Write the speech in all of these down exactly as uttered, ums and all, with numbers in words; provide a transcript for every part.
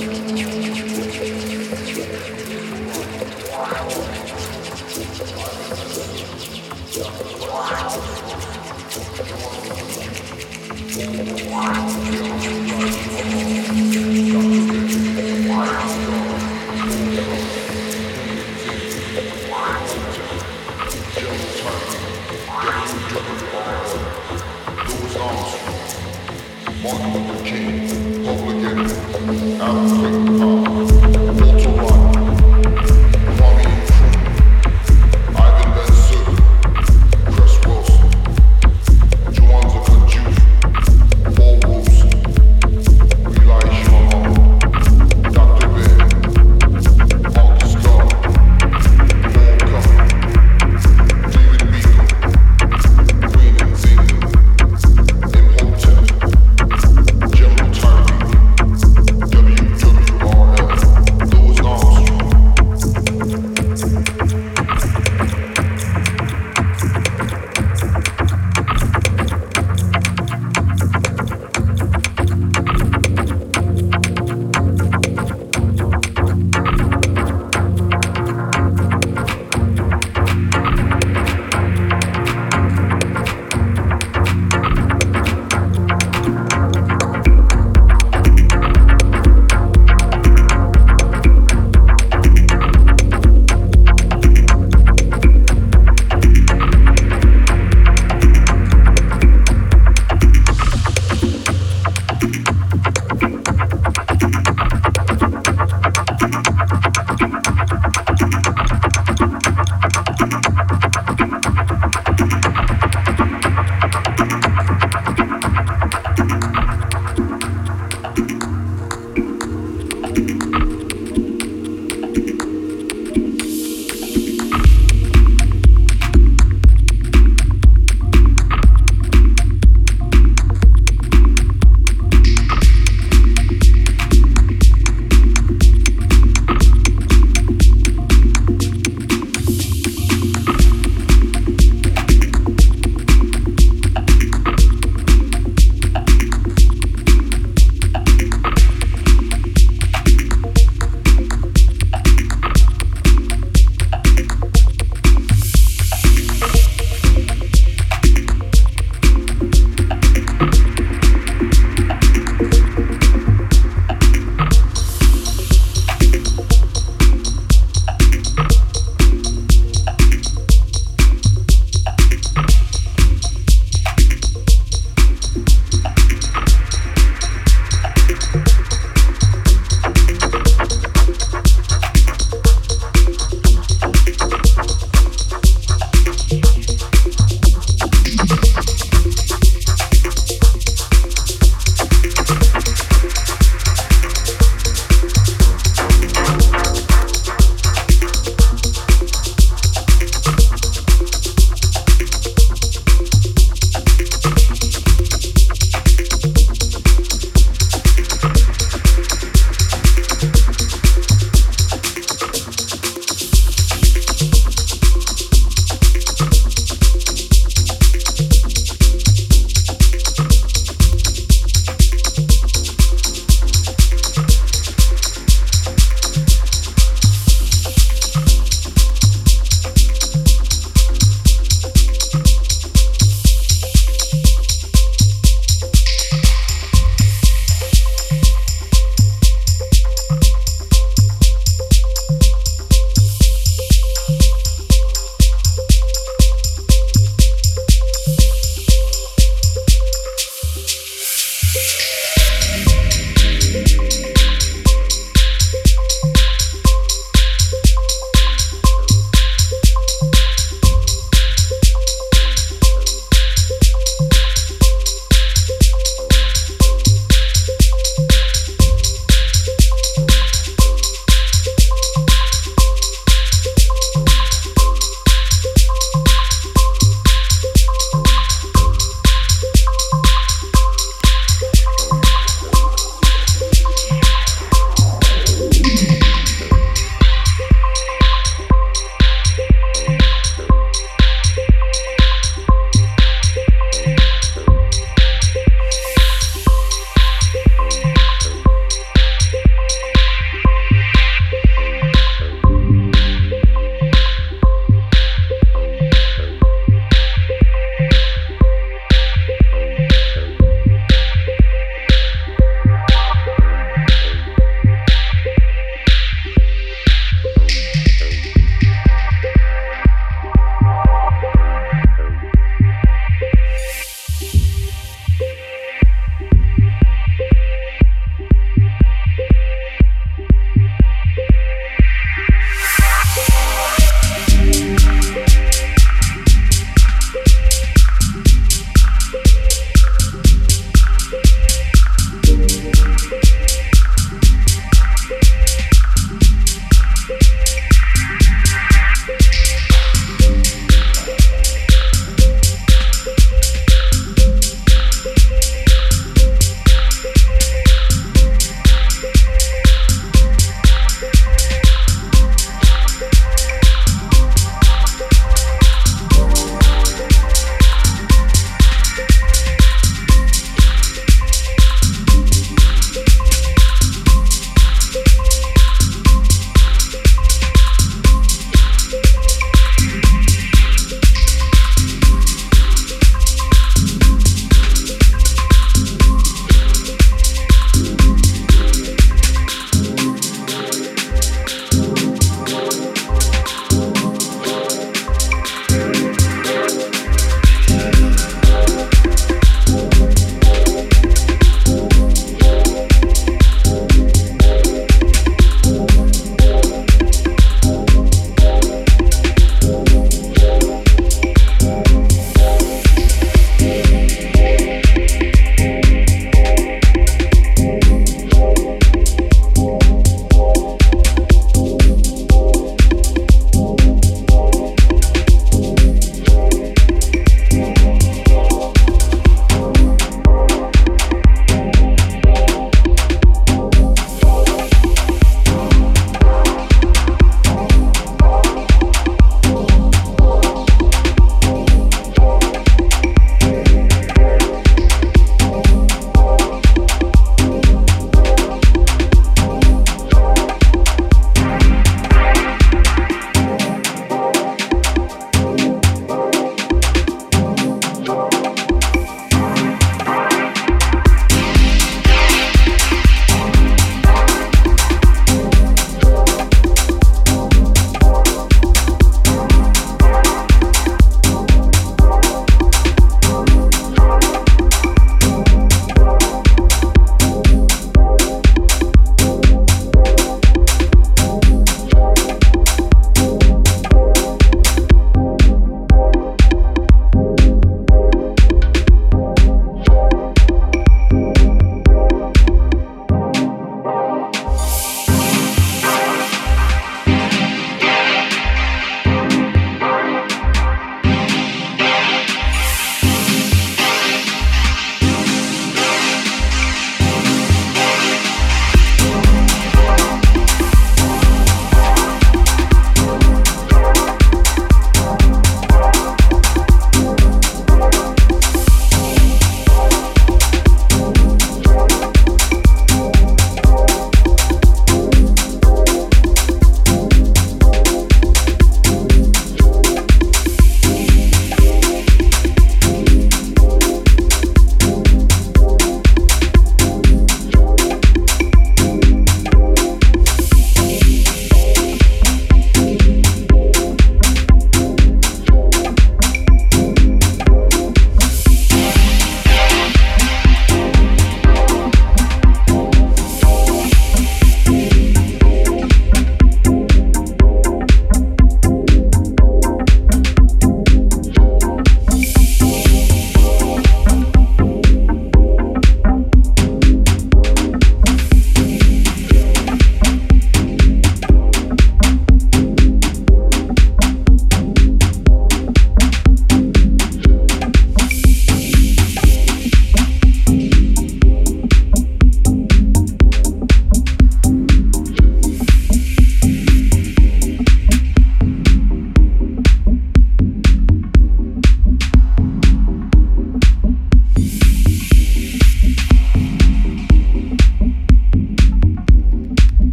General Turner.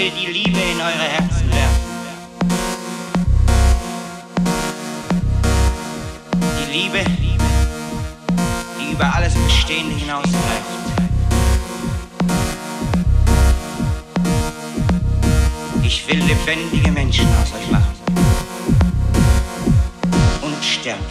will die Liebe in eure Herzen werfen. Die Liebe, die über alles Bestehende hinausreicht. Ich will lebendige Menschen aus euch machen. Unsterblich.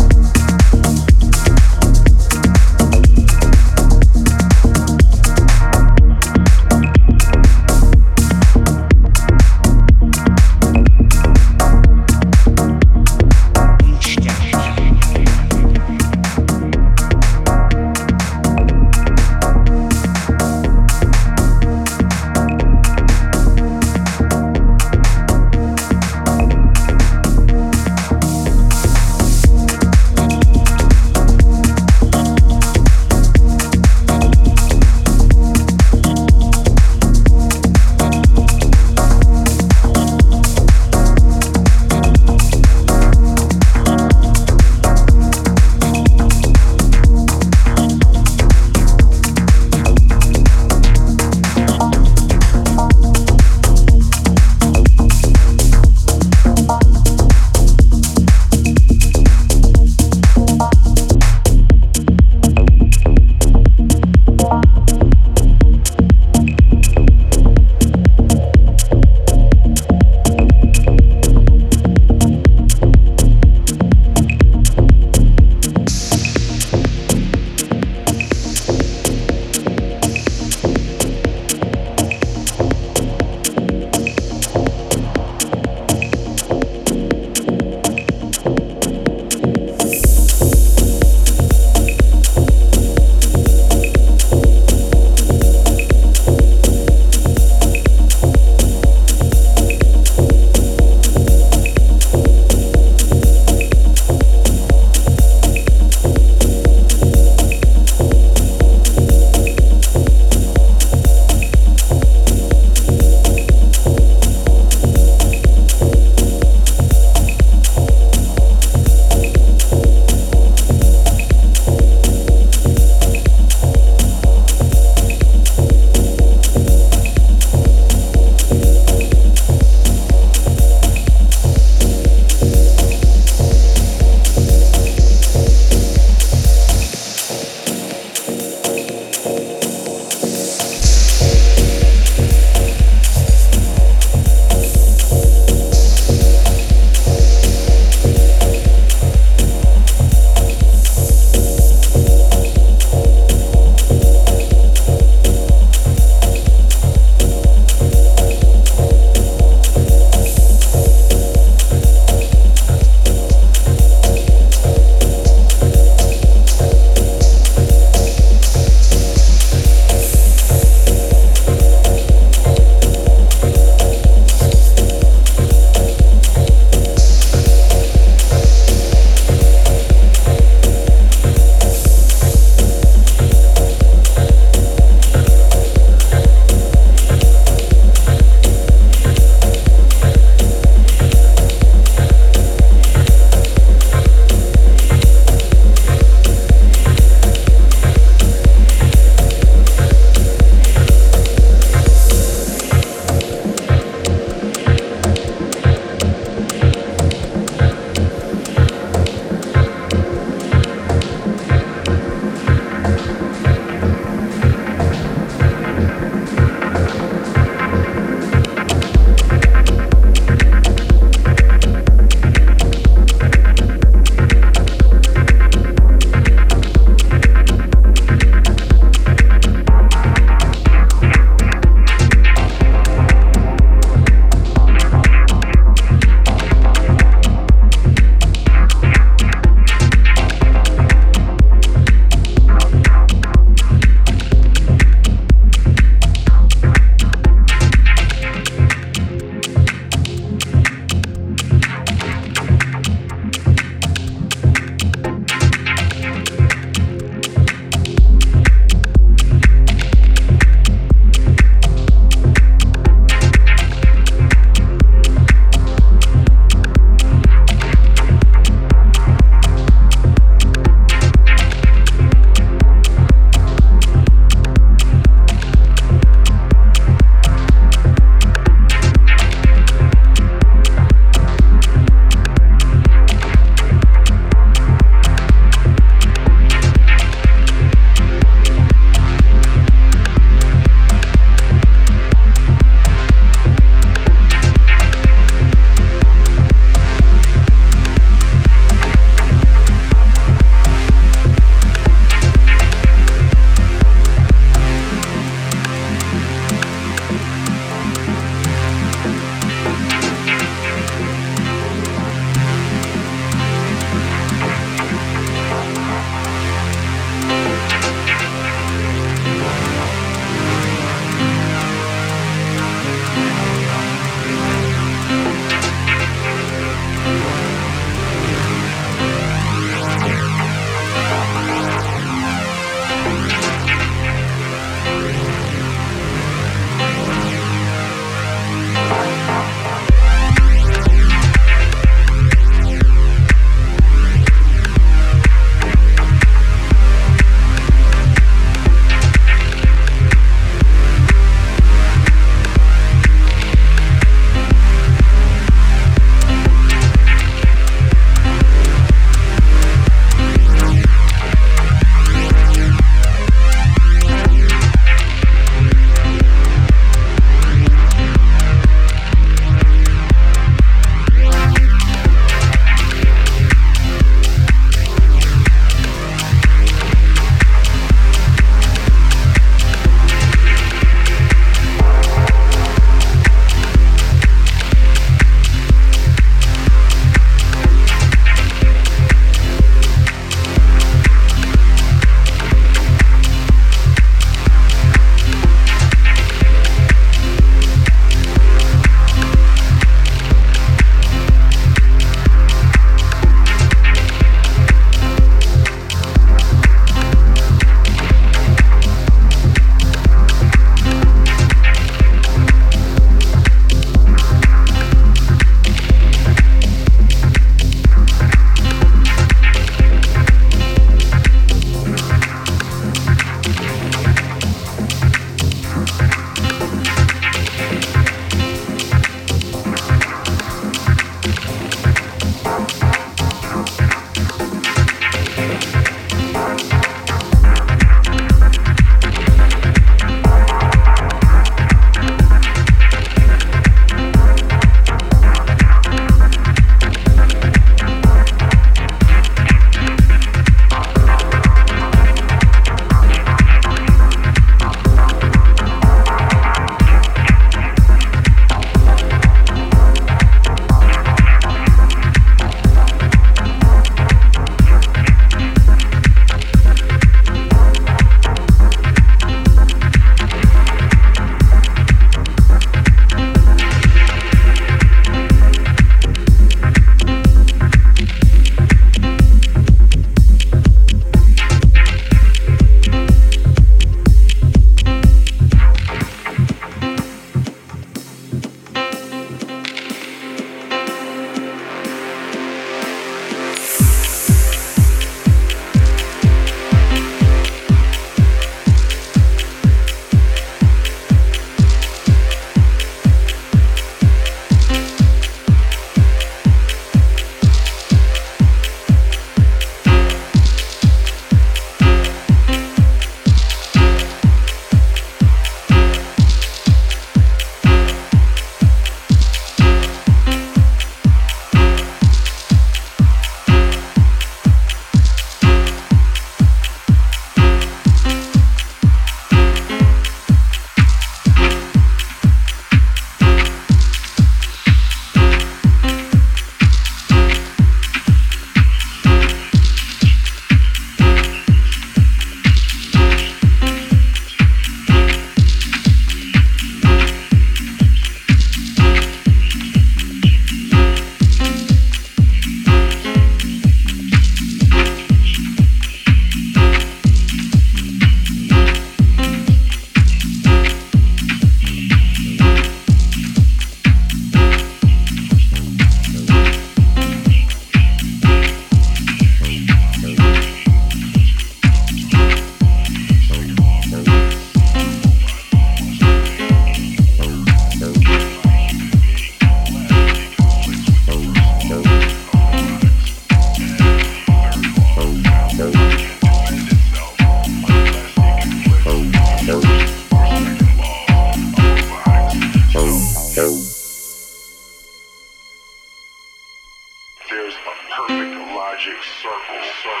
there's a perfect logic circle, circle.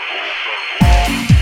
Thank you.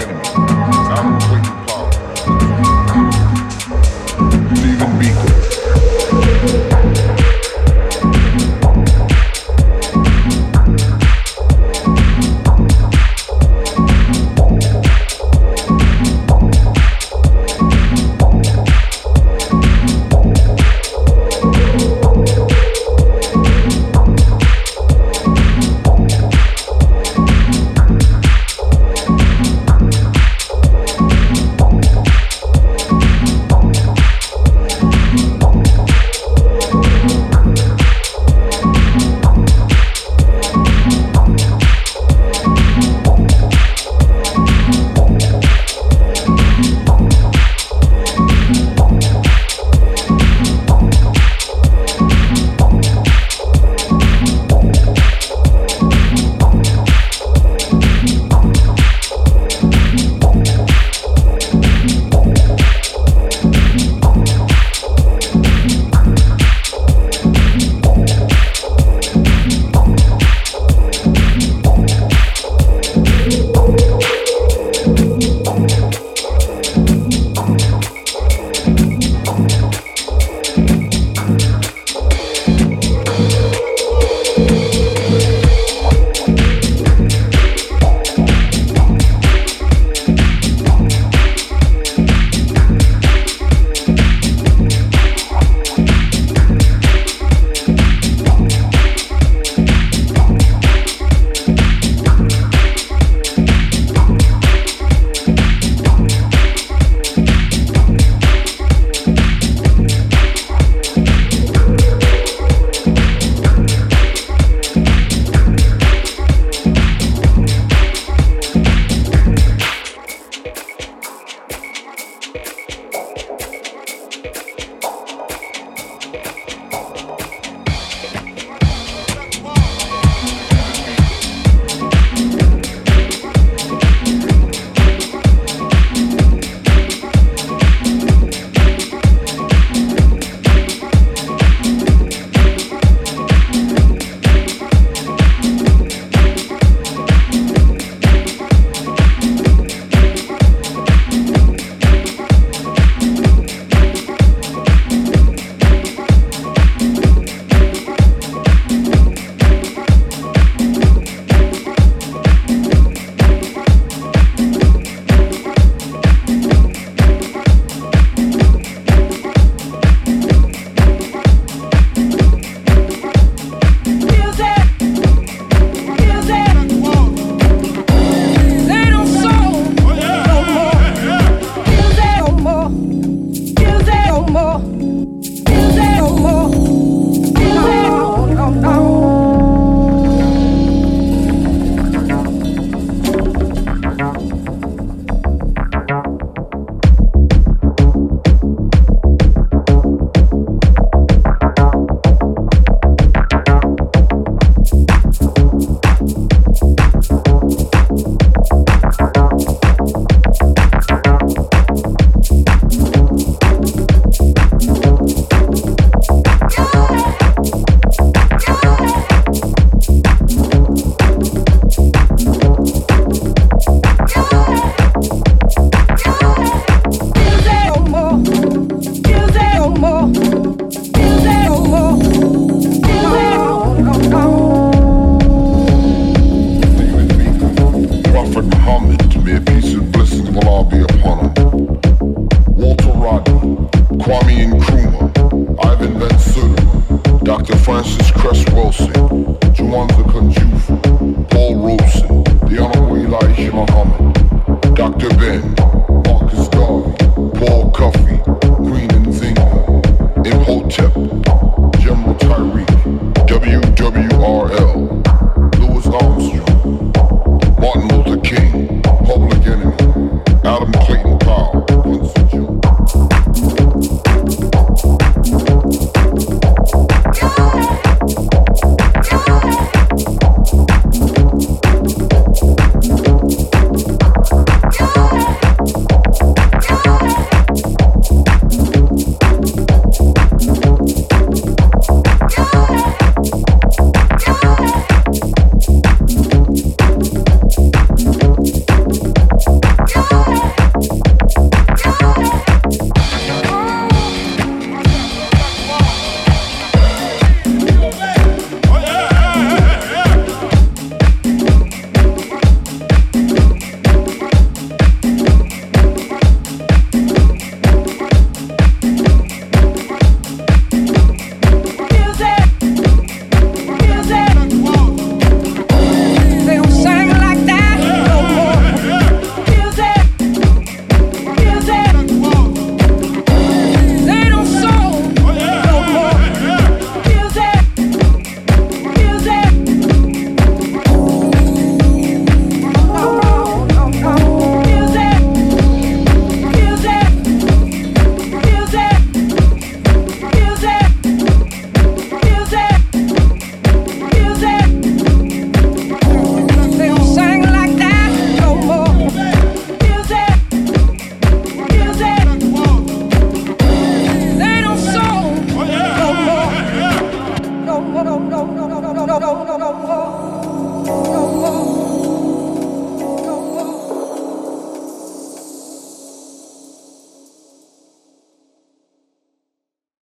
enemy. Um,